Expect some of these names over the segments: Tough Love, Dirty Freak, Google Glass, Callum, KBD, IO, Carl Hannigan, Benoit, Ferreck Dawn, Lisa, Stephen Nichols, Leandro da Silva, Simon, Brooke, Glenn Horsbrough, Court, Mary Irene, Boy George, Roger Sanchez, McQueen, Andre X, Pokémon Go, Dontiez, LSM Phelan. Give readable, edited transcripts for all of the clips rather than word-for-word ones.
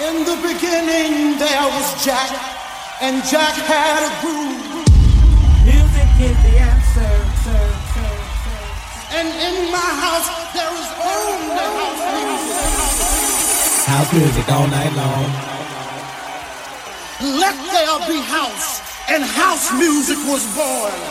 In the beginning there was Jack, and Jack had a groove. Music is the answer, and in my house there is only house music all night long. Let there be house, and house music was born.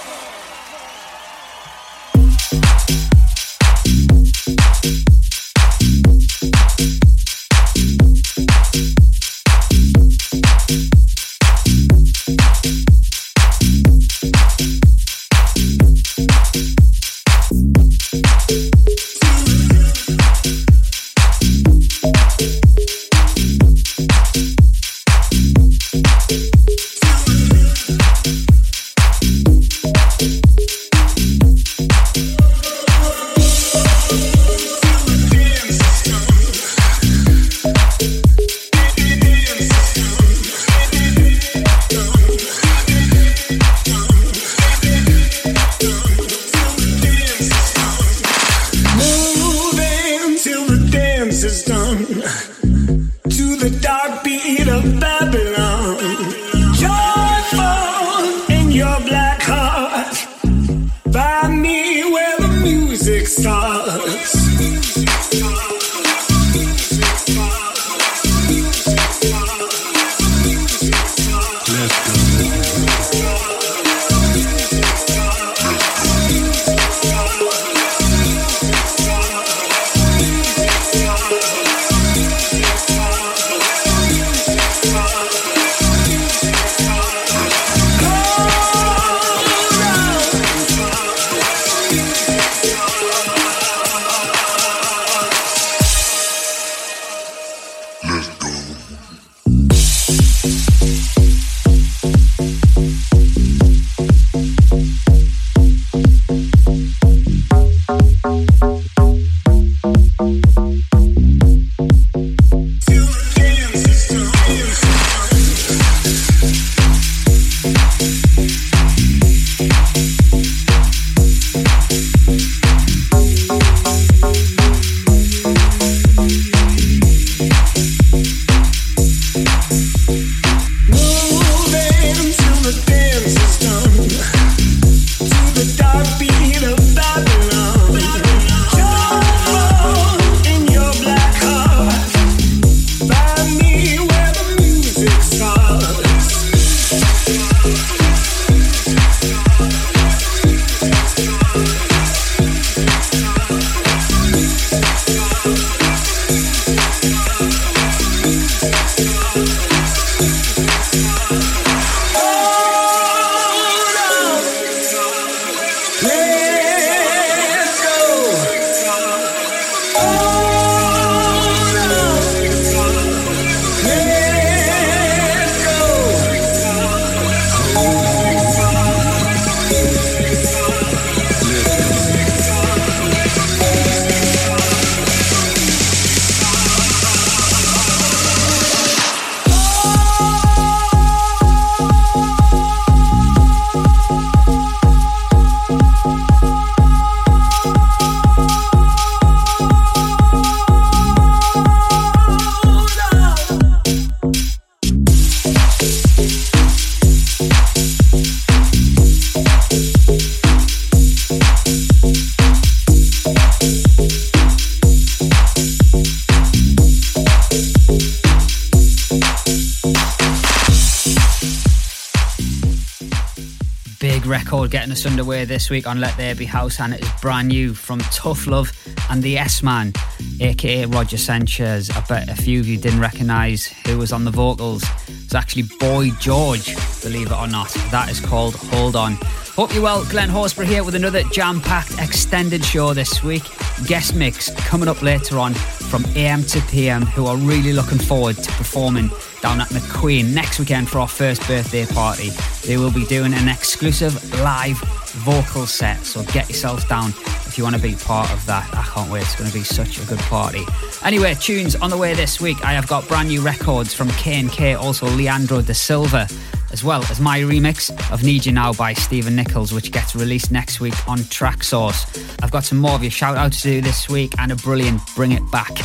Getting us underway this week on Let There Be House, and it is brand new from Tough Love and the S-Man, aka Roger Sanchez. I bet a few of you didn't recognise who was on the vocals. It's actually Boy George, believe it or not. That is called Hold On. Hope you're well. Glenn Horsbrough here with another jam-packed extended show this week. Guest mix coming up later on from AM to PM, who are really looking forward to performing down at McQueen next weekend for our first birthday party. They will be doing an exclusive live vocal set, so get yourself down if you want to be part of that. I can't wait, it's going to be such a good party. Anyway, tunes on the way this week. I have got brand new records from K&K, also Leandro da Silva, as well as my remix of Need You Now by Stephen Nichols, which gets released next week on TrackSource. I've got some more of your shout outs to do this week and a brilliant Bring It Back.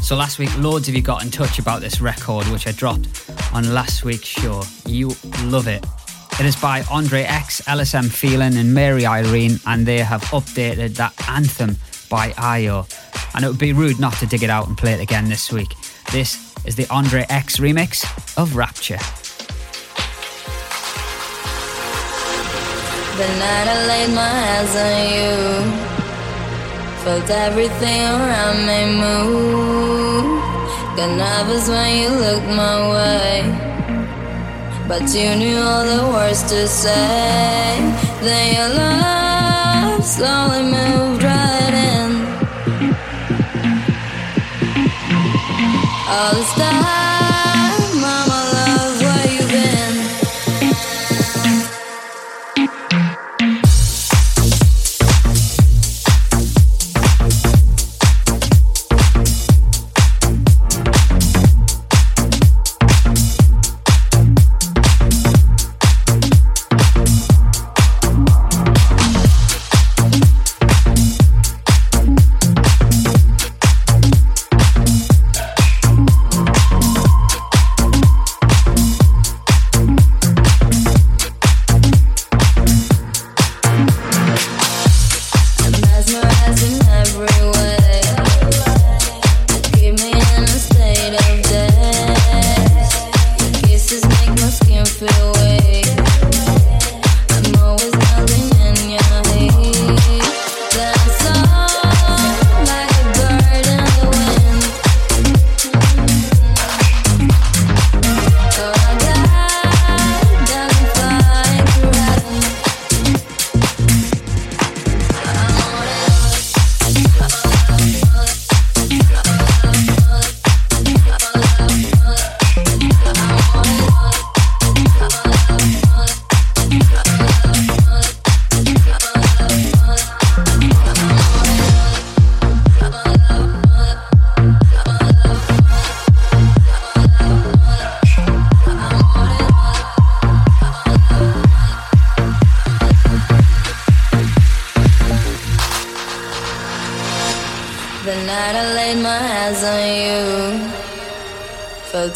So last week, loads of you got in touch about this record, which I dropped on last week's show. You love it. It is by Andre X, LSM Phelan and Mary Irene, and they have updated that Anthem by IO. And it would be rude not to dig it out and play it again this week. This is the Andre X remix of Rapture. The night I laid my eyes on you, felt everything around me move. Got nervous when you looked my way, but you knew all the words to say. Then your love slowly moved right in. All this time, mama love, where you been?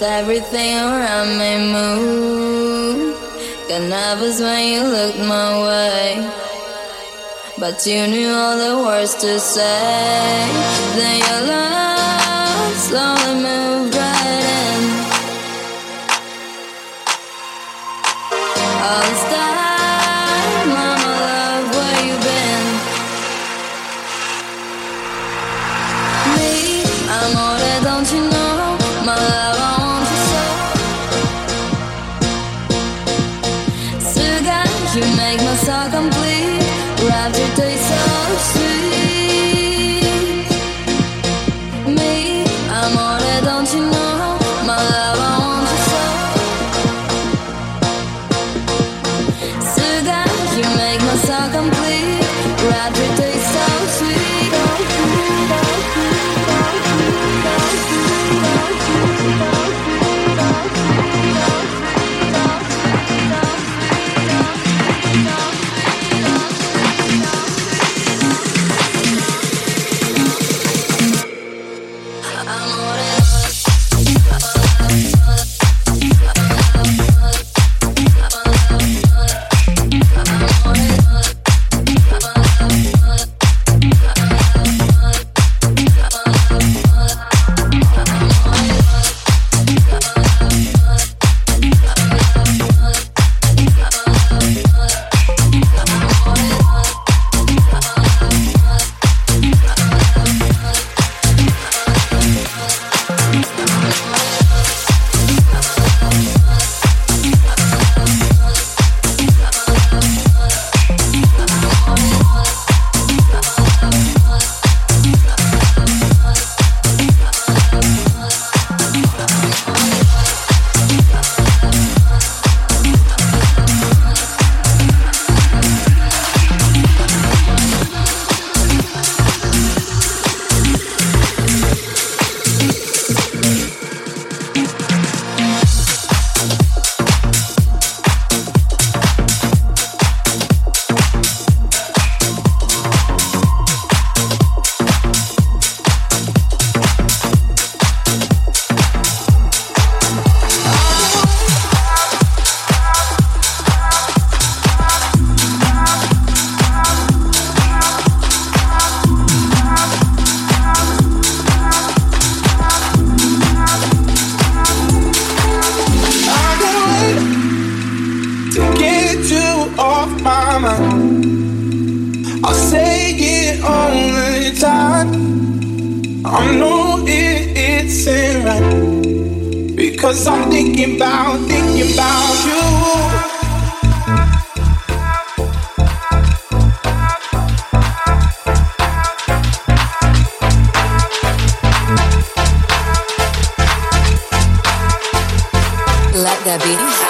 Everything around me moved. Got nervous when you looked my way, but you knew all the words to say. Then your love slowly moved right in. All this time, mama love, where you been? Me, I'm older, don't you know? My love, I want you so. Still got you, make my soul complete. Rapture tastes so sweet. because I'm thinking about you. Let there be house.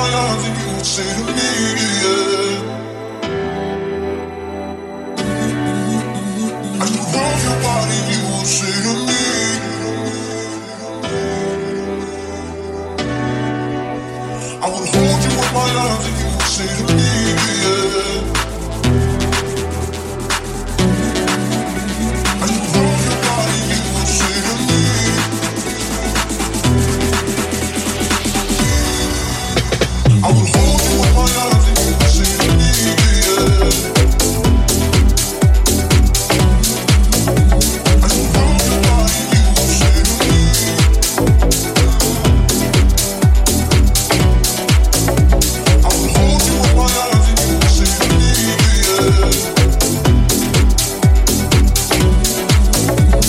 I love you would say to me, yeah. As you love your body, you would say to me. I would hold you with my arms and you would say to me, yeah. As you love your body, you would say to me. I would hold you with my arms and you would say to me, yeah. As you love your body, you would say to me.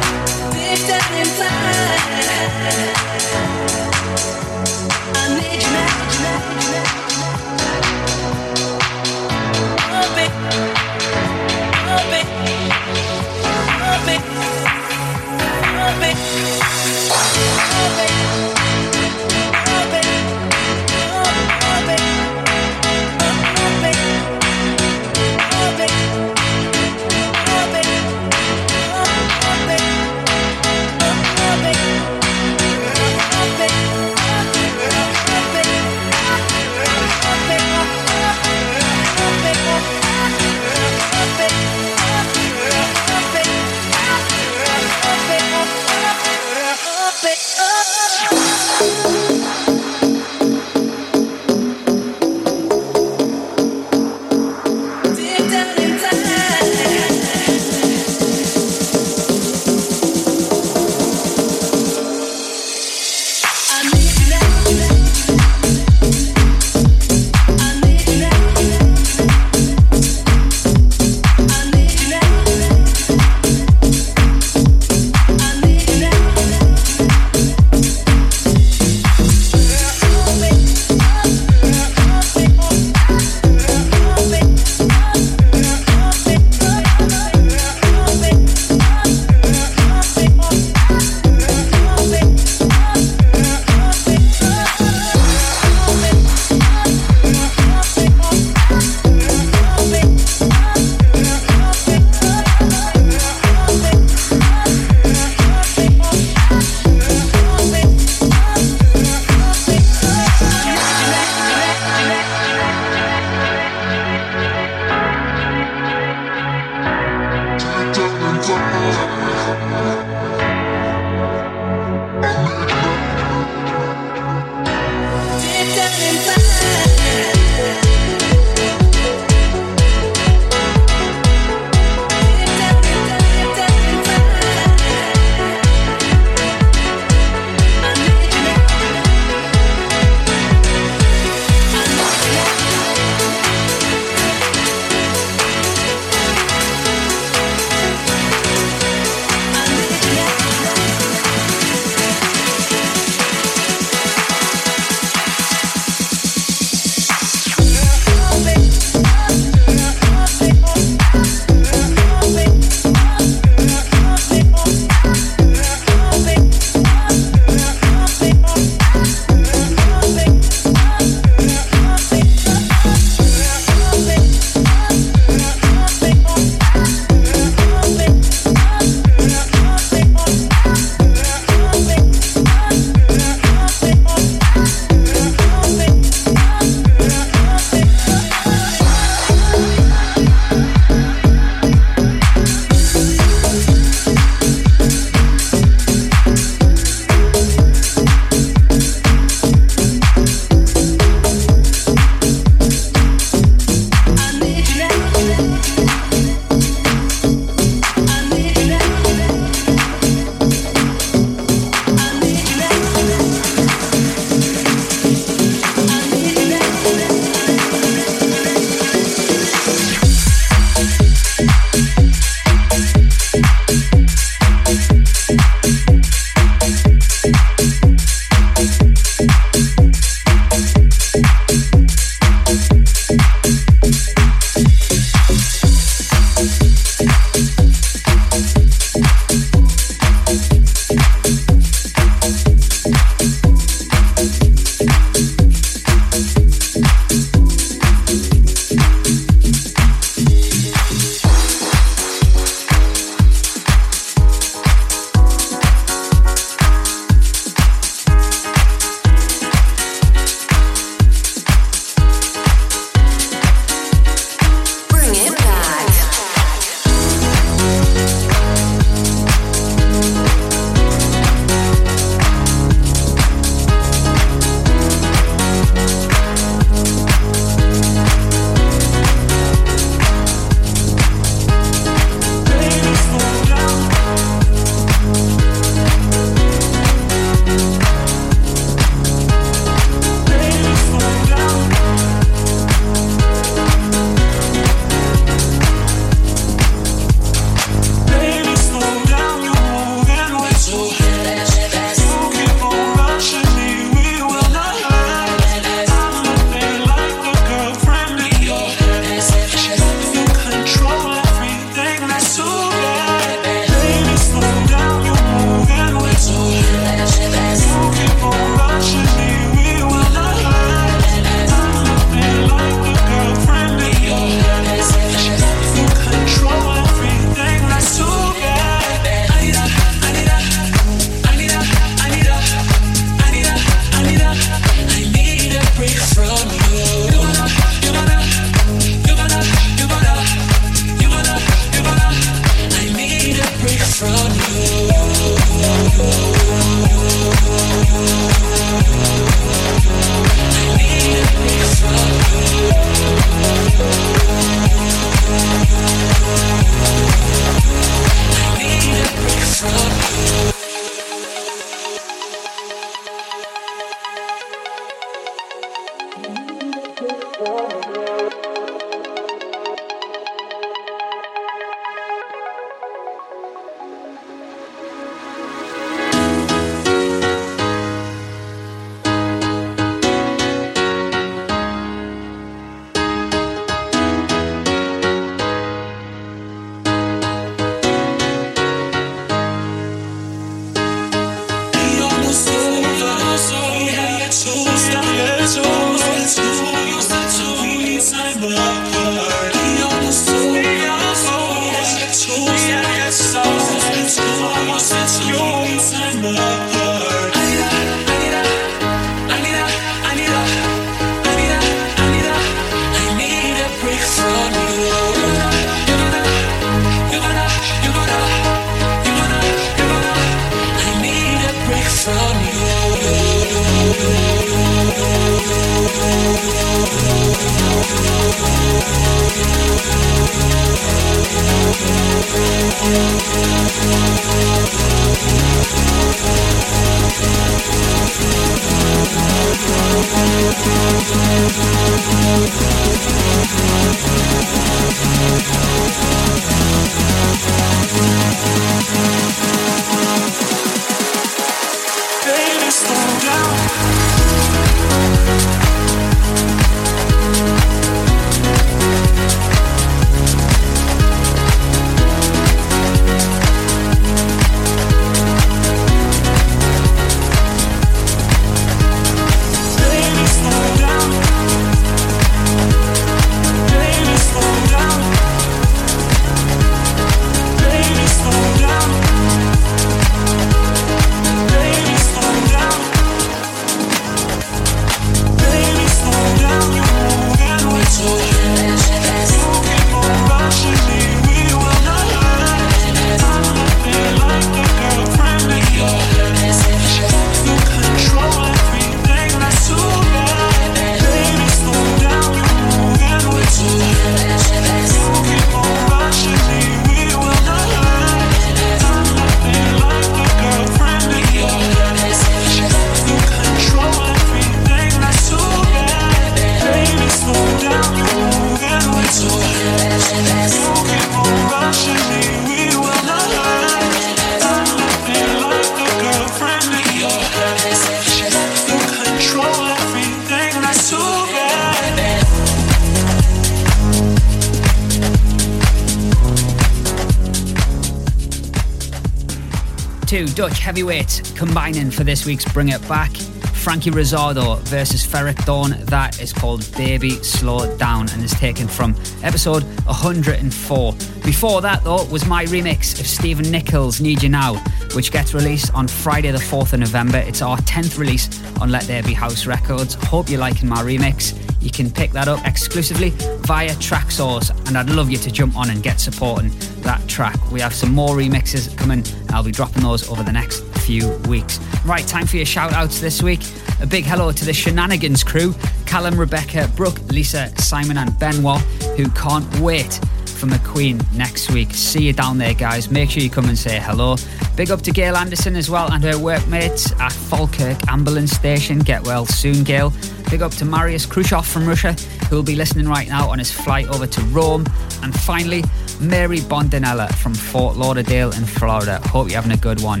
Two Dutch heavyweights combining for this week's Bring It Back. Frankie Rosado versus Ferreck Dawn. That is called Baby Slow Down and is taken from episode 104. Before that, though, was my remix of Stephen Nichols' Need You Now, which gets released on Friday the 4th of November. It's our 10th release on Let There Be House Records. Hope you're liking my remix. You can pick that up exclusively via TrackSource, and I'd love you to jump on and get supporting that track. We have some more remixes coming, and I'll be dropping those over the next few weeks. Right, time for your shout-outs this week. A big hello to the Shenanigans crew, Callum, Rebecca, Brooke, Lisa, Simon and Benoit, who can't wait for McQueen next week. See you down there, guys. Make sure you come and say hello. Big up to Gail Anderson as well and her workmates at Falkirk Ambulance Station. Get well soon, Gail. Big up to Marius Khrushchev from Russia, who will be listening right now on his flight over to Rome. And finally, Mary Bondinella from Fort Lauderdale in Florida. Hope you're having a good one.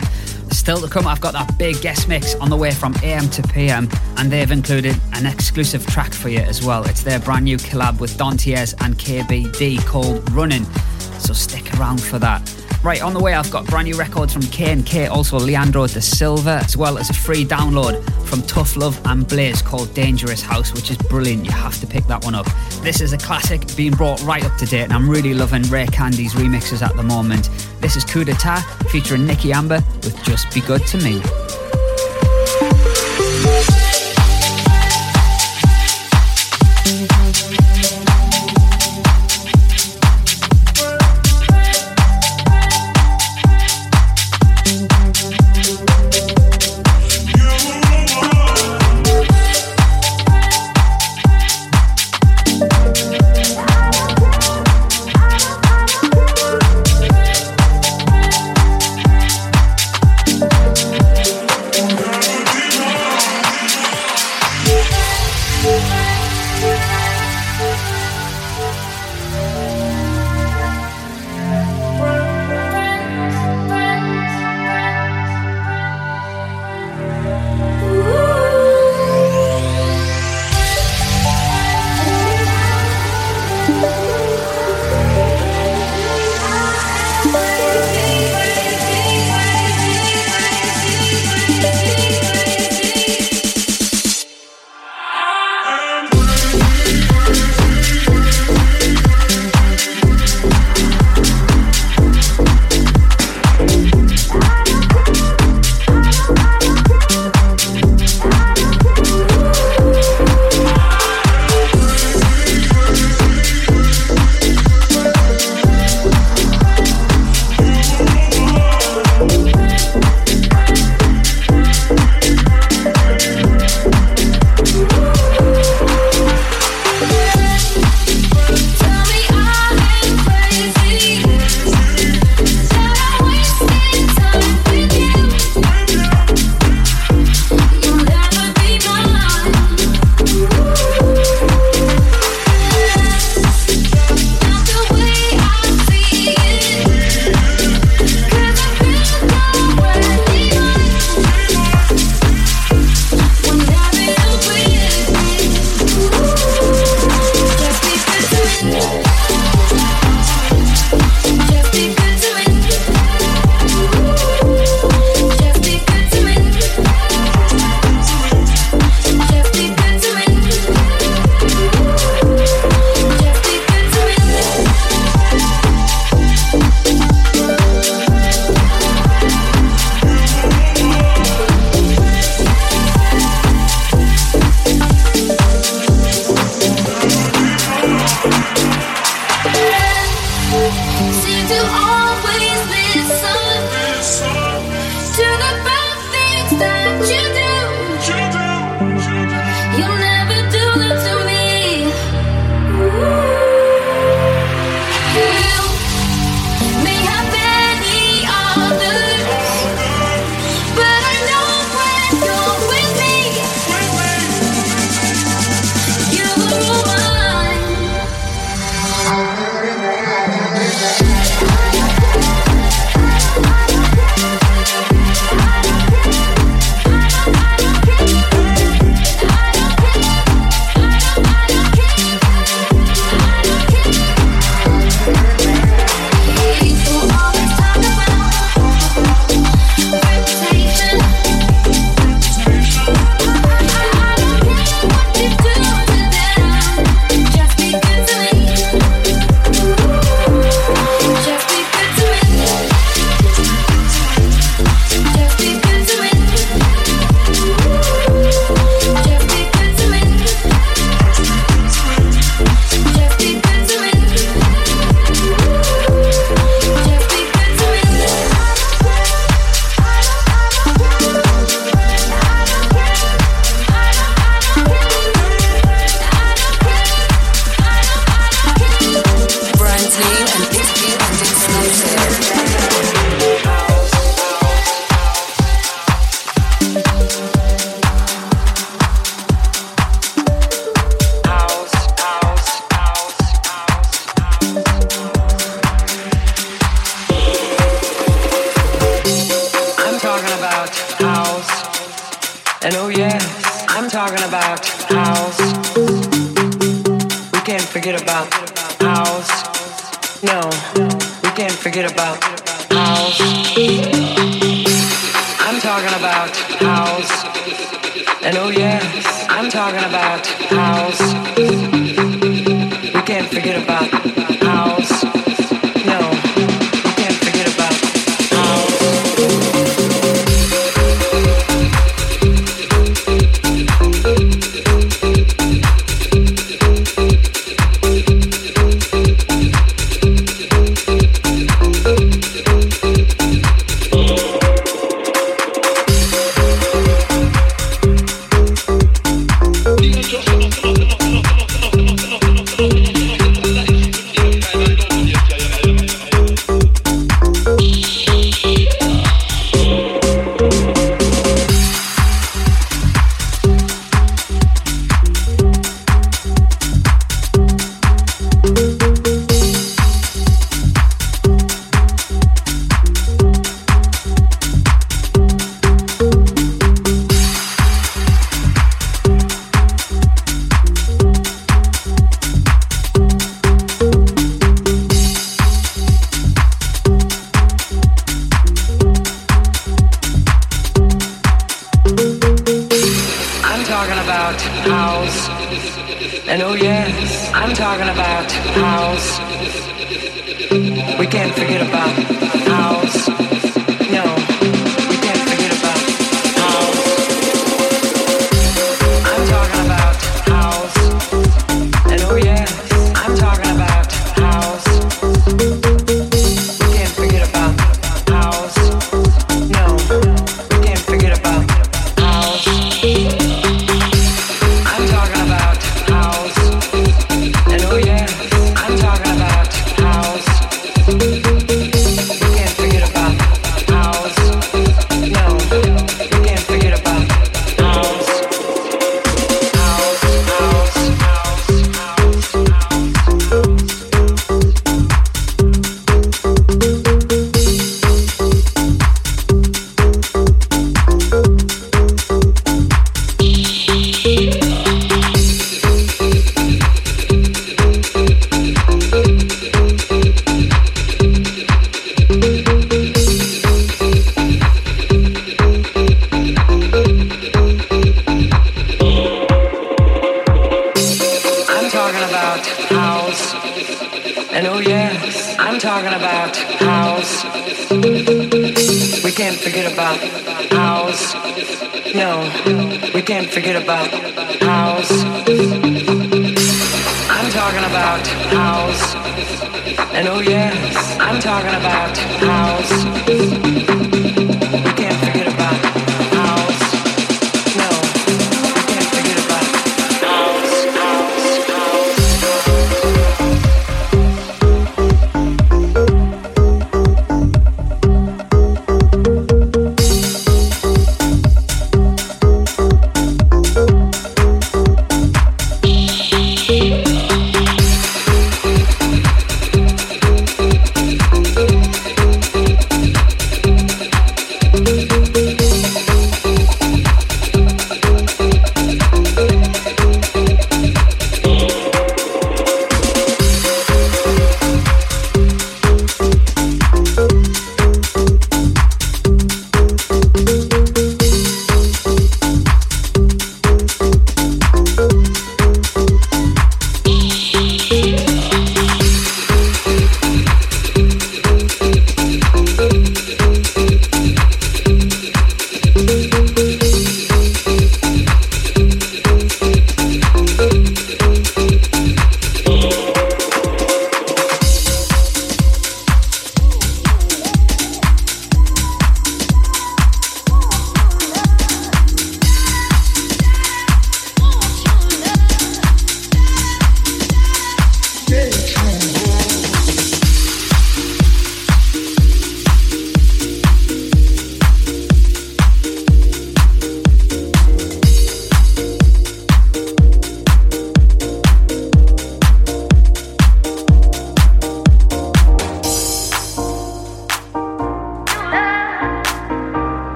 Still to come, I've got that big guest mix on the way from AM to PM, and they've included an exclusive track for you as well. It's their brand new collab with Dontiez and KBD called Running, so stick around for that. Right, on the way, I've got brand new records from K&K, also Leandro da Silva, as well as a free download from Tough Love and Blaze called Dangerous House, which is brilliant. You have to pick that one up. This is a classic being brought right up to date, and I'm really loving Rare Candy's remixes at the moment. This is Coup d'Etat featuring Nicky Amber with Just Be Good to Me. about house. We can't forget about house. No, we can't forget about house. I'm talking about house. And oh yeah, I'm talking about house. We can't forget about house. No.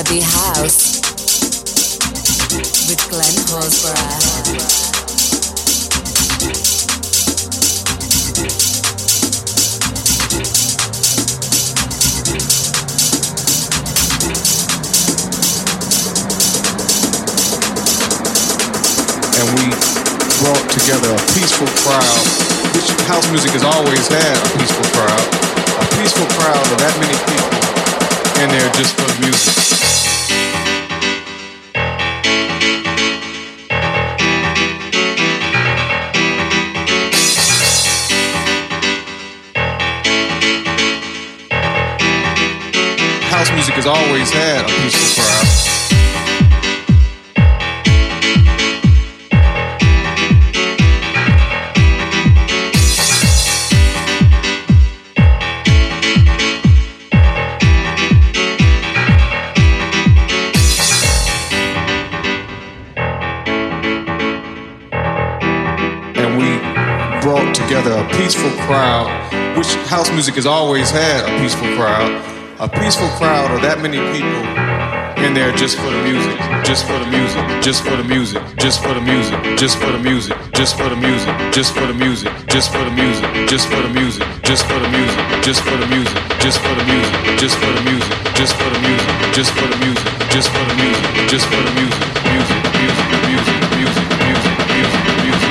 There Be House with Glenn Horsbrough. And we brought together a peaceful crowd, which house music has always had, a peaceful crowd of that many people in there just for the music. House music has always had a peaceful crowd. A peaceful crowd, which house music has always had a peaceful crowd of that many people in there just for the music, just for the music, just for the music, just for the music, just for the music, just for the music, just for the music, just for the music, just for the music, just for the music, just for the music, just for the music, just for the music, just for the music, just for the music, just for the music, just for the music, music, music, music, music, music, music, music, music, music, music, music.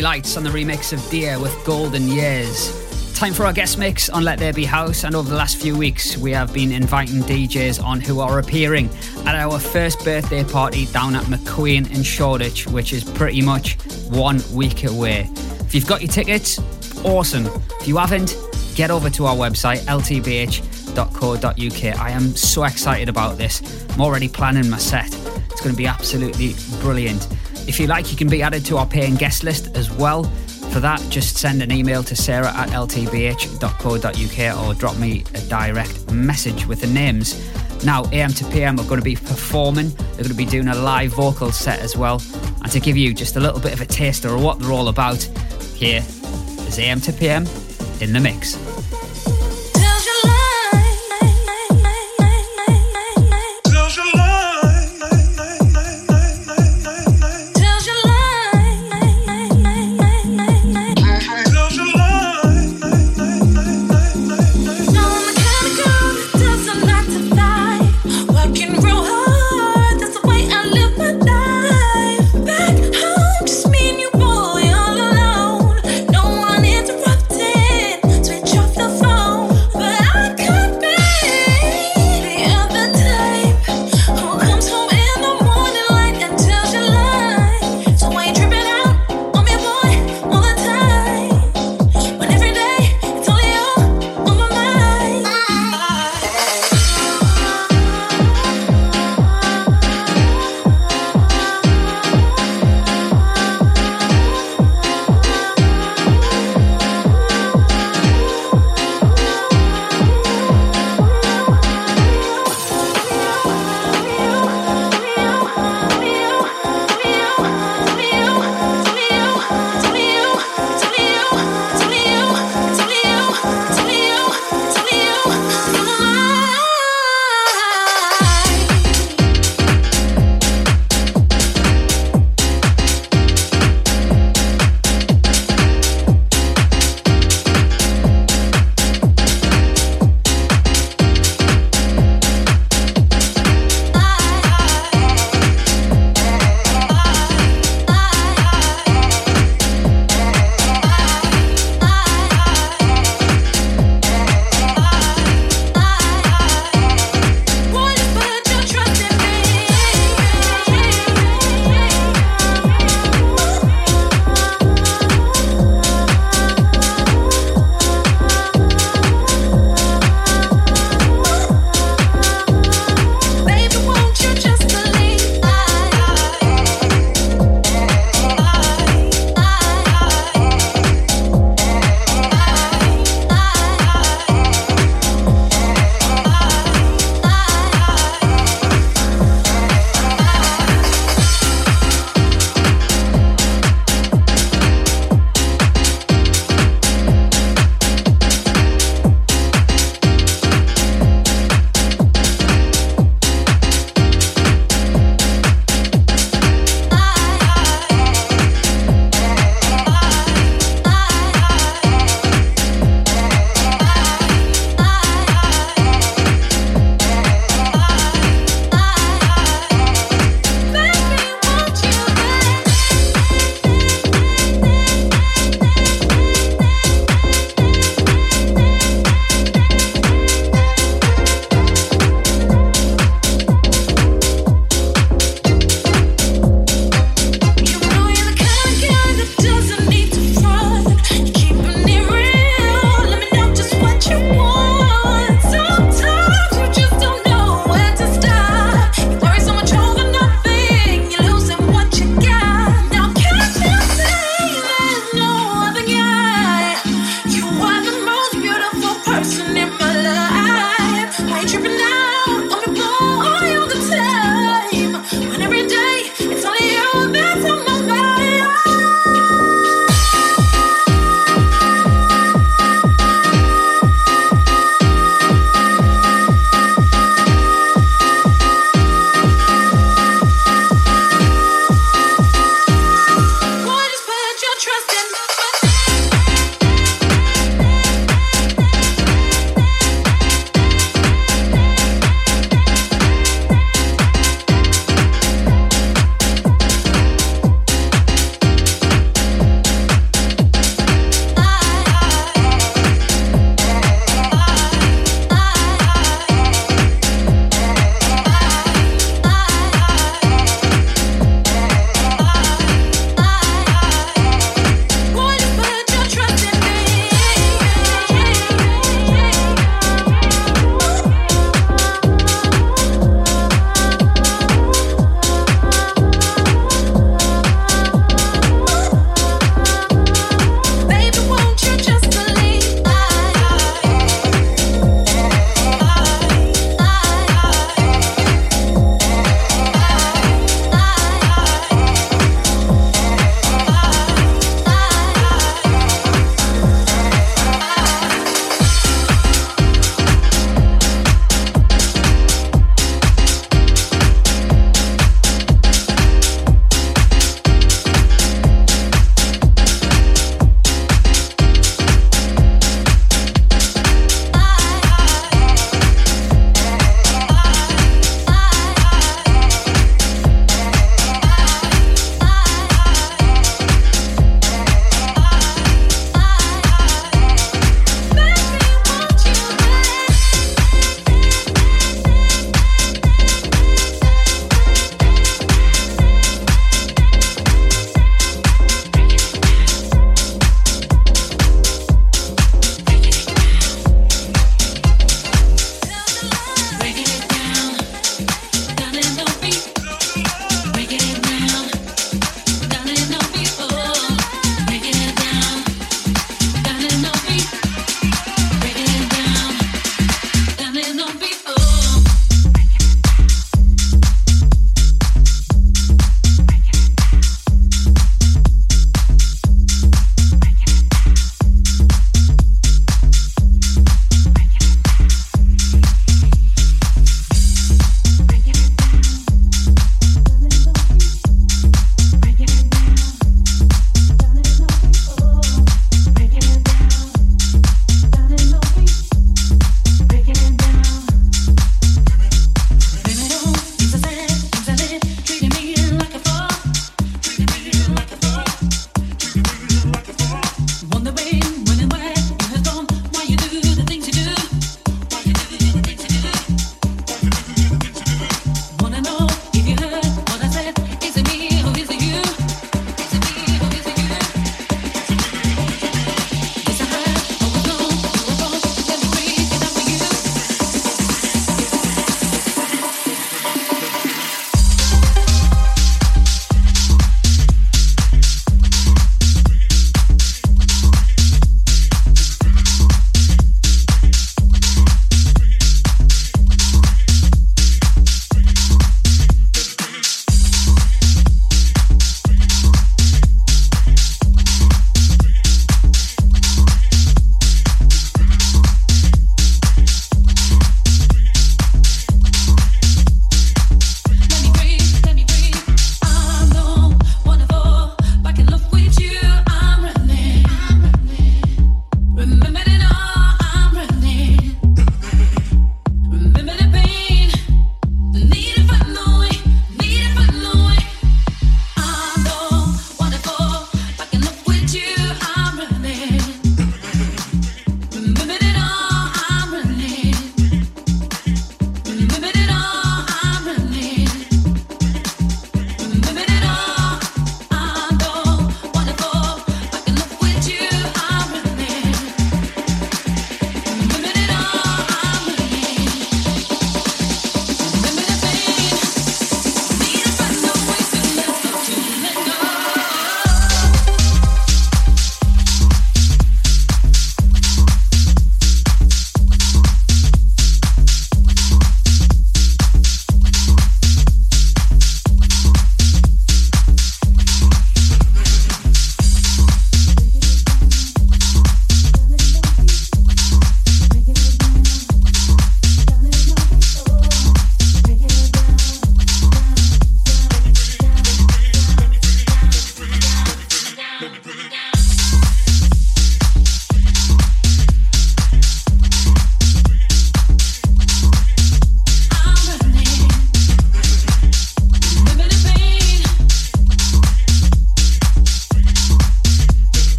Lights on the remix of Dear with Golden Years. Time for our guest mix on Let There Be House, and over the last few weeks we have been inviting DJs on who are appearing at our first birthday party down at McQueen in Shoreditch, which is pretty much 1 week away. If you've got your tickets, awesome. If you haven't, get over to our website ltbh.co.uk. I am so excited about this. I'm already planning my set. It's going to be absolutely brilliant. If you like, you can be added to our paying guest list as well. For that, just send an email to sarah@ltbh.co.uk or drop me a direct message with the names. Now, AM to PM are going to be performing. They're going to be doing a live vocal set as well. And to give you just a little bit of a taster of what they're all about, here is AM to PM in the mix.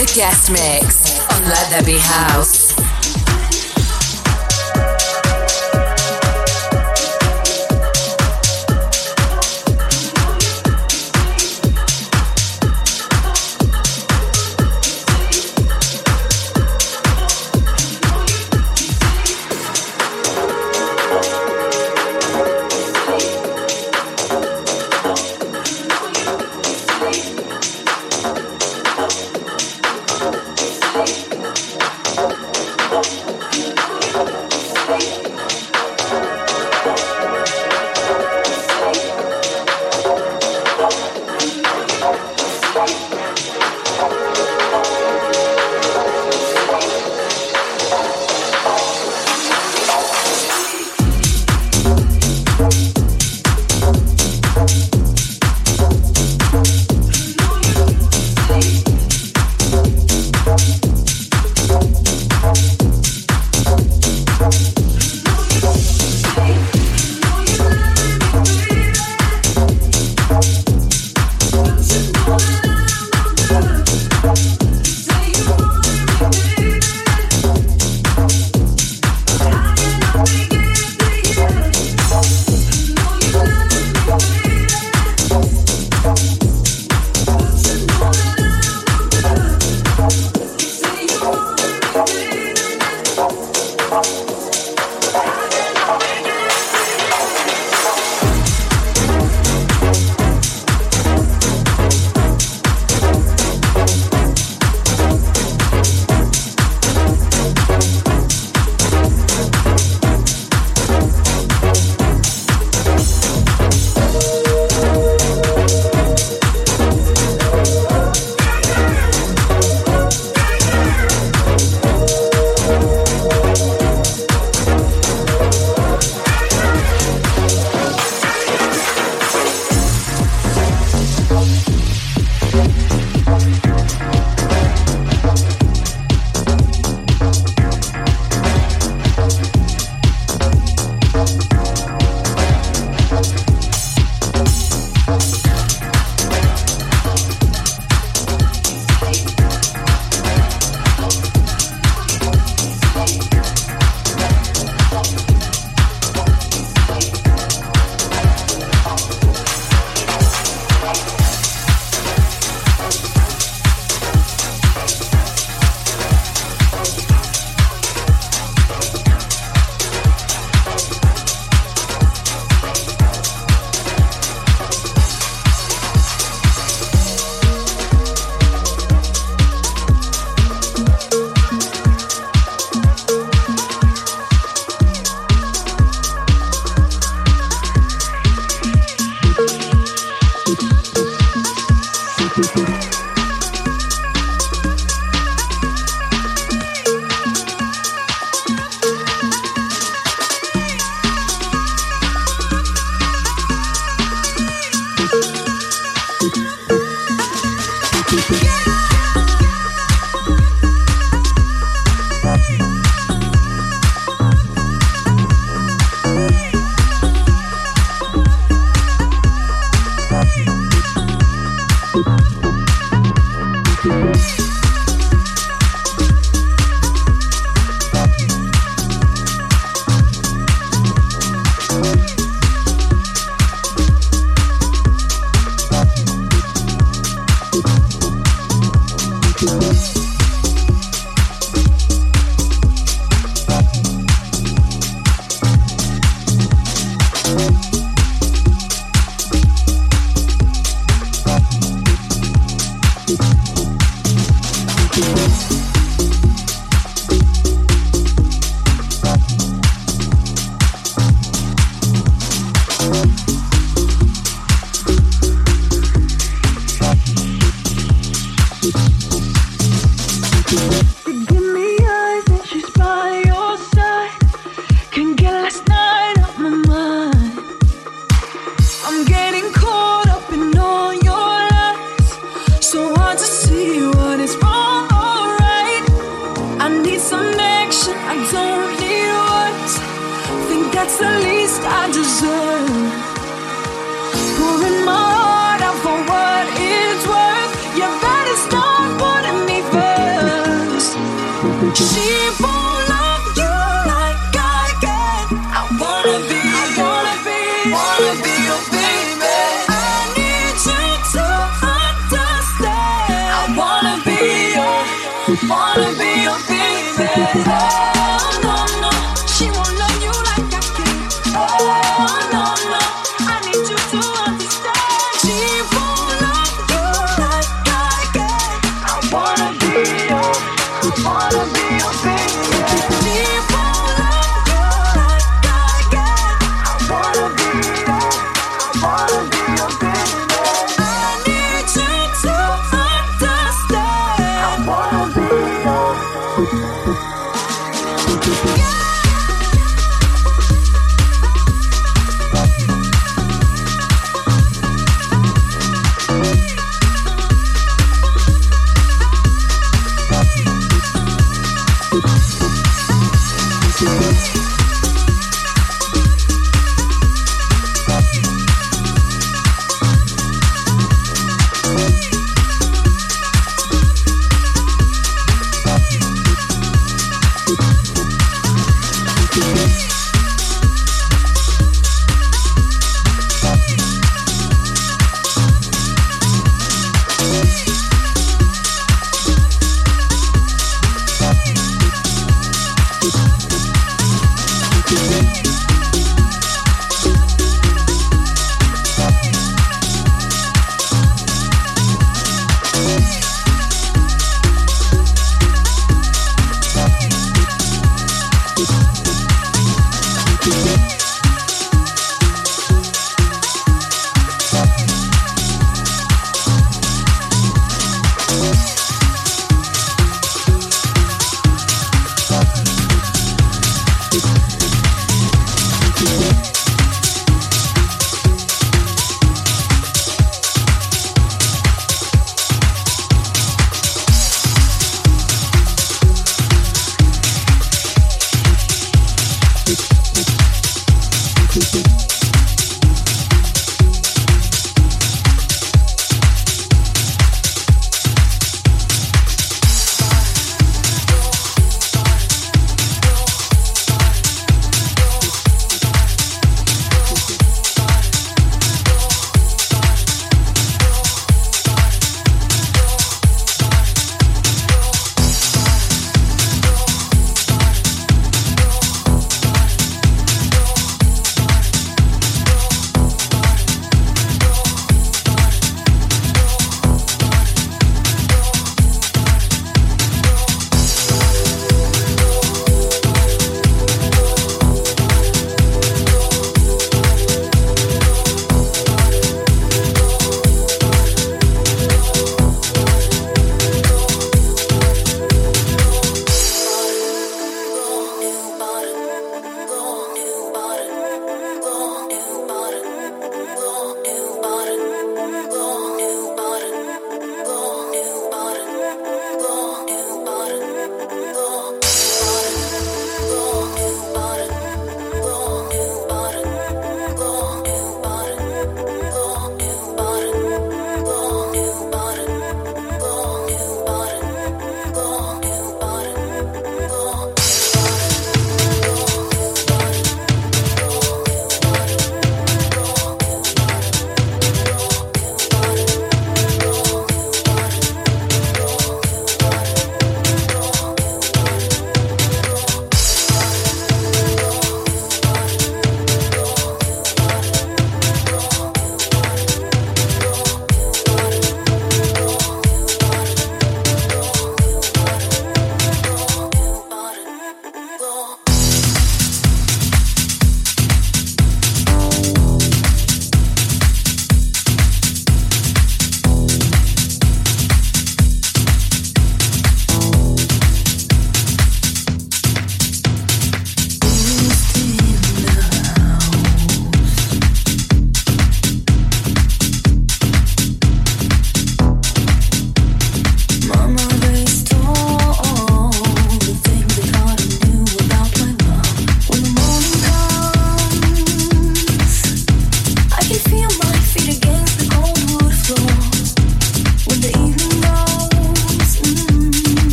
The guest mix on Let There Be House. Pouring my heart out for what it's worth. You better start putting me first. wanna be your baby. Oh no no, she won't love you like I can. Oh no no, I need you to understand. She won't love you like I can. I wanna be your baby. She won't love you like I can. I wanna be your baby.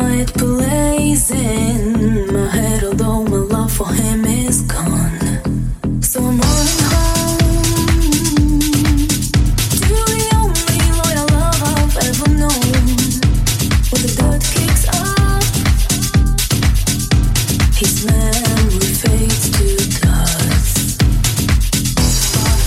night blazing my head, although my love for him is gone. So I'm running home to the only loyal love I've ever known. When the dirt kicks up, his memory fades to dust. But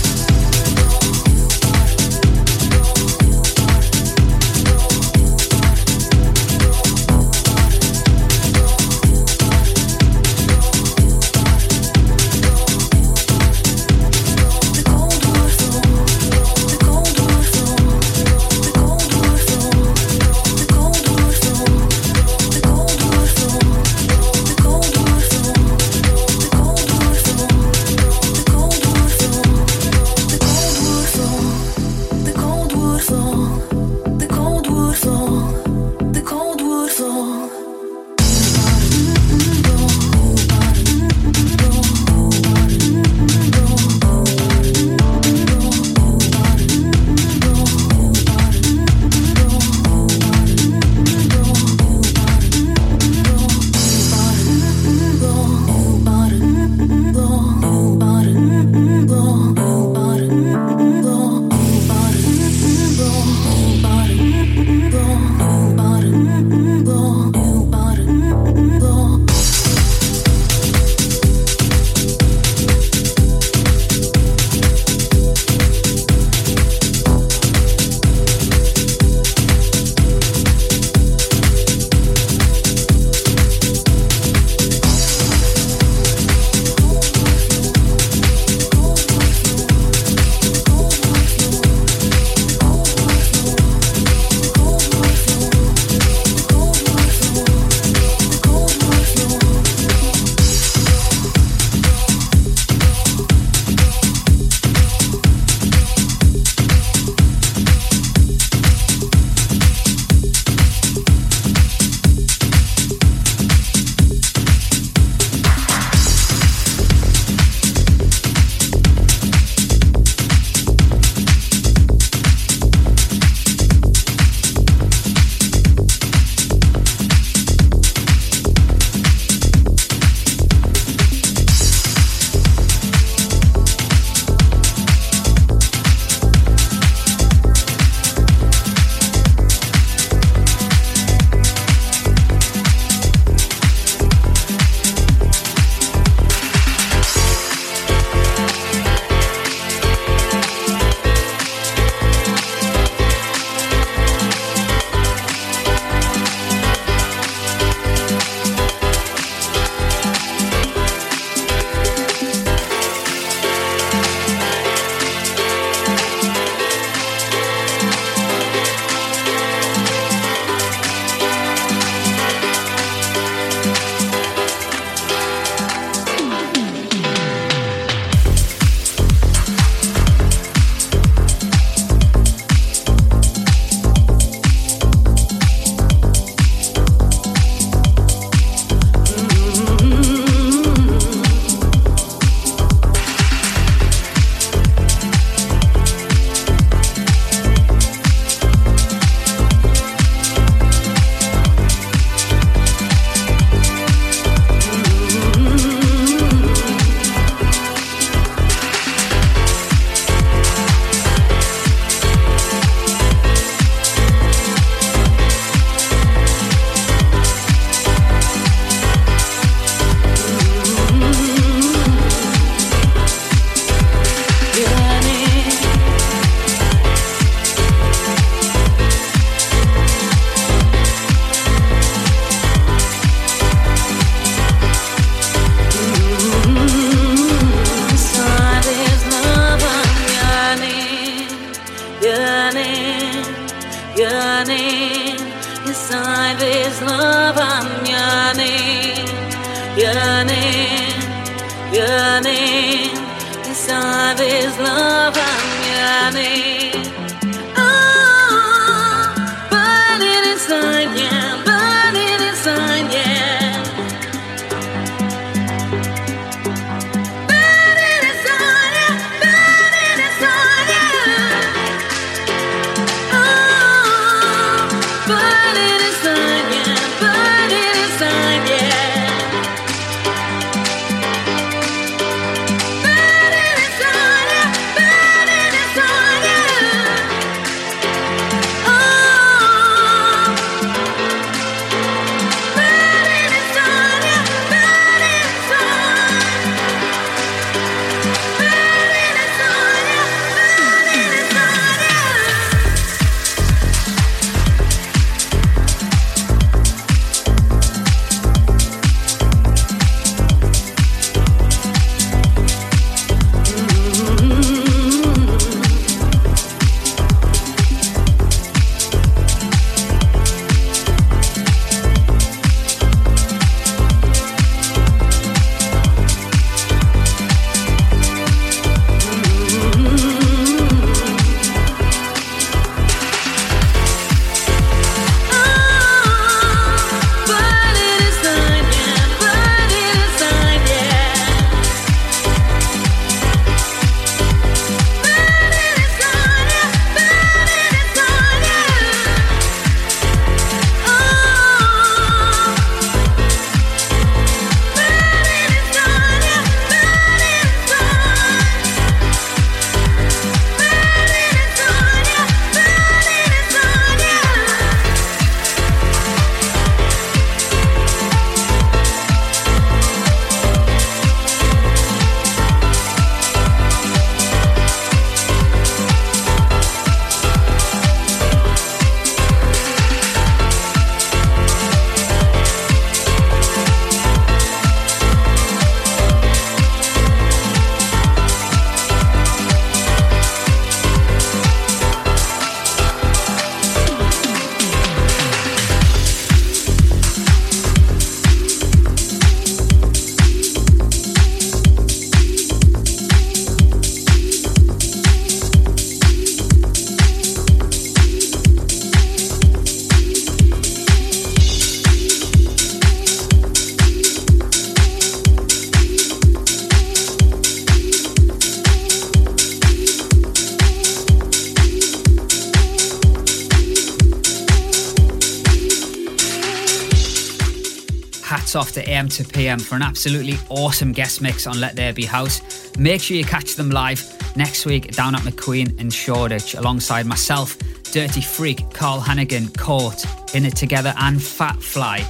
hats off to AM to PM for an absolutely awesome guest mix on Let There Be House. Make sure you catch them live next week down at McQueen in Shoreditch alongside myself, Dirty Freak, Carl Hannigan, Court, In It Together and Fat Fly.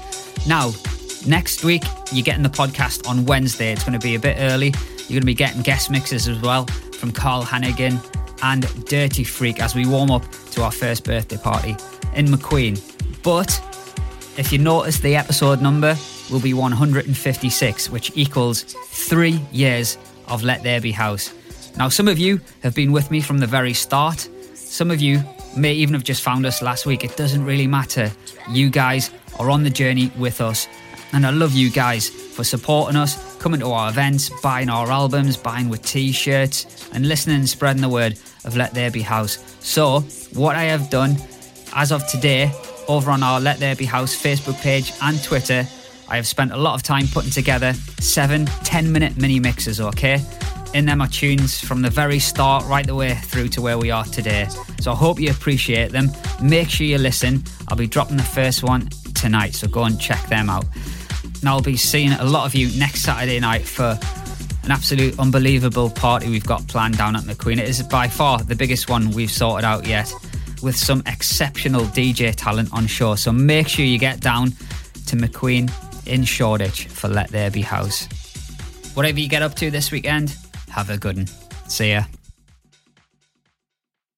Now, next week, you're getting the podcast on Wednesday. It's going to be a bit early. You're going to be getting guest mixes as well from Carl Hannigan and Dirty Freak as we warm up to our first birthday party in McQueen. But if you notice, the episode number will be 156, which equals 3 years of Let There Be House. Now, some of you have been with me from the very start. Some of you may even have just found us last week. It doesn't really matter. You guys are on the journey with us. And I love you guys for supporting us, coming to our events, buying our albums, buying with t-shirts, and listening and spreading the word of Let There Be House. So, what I have done as of today, over on our Let There Be House Facebook page and Twitter, I have spent a lot of time putting together 7 10-minute mini mixes, okay? In them are tunes from the very start right the way through to where we are today. So I hope you appreciate them. Make sure you listen. I'll be dropping the first one tonight, so go and check them out. And I'll be seeing a lot of you next Saturday night for an absolute unbelievable party we've got planned down at McQueen. It is by far the biggest one we've sorted out yet, with some exceptional DJ talent on show. So make sure you get down to McQueen in Shoreditch for Let There Be House. Whatever you get up to this weekend, have a good one. See ya.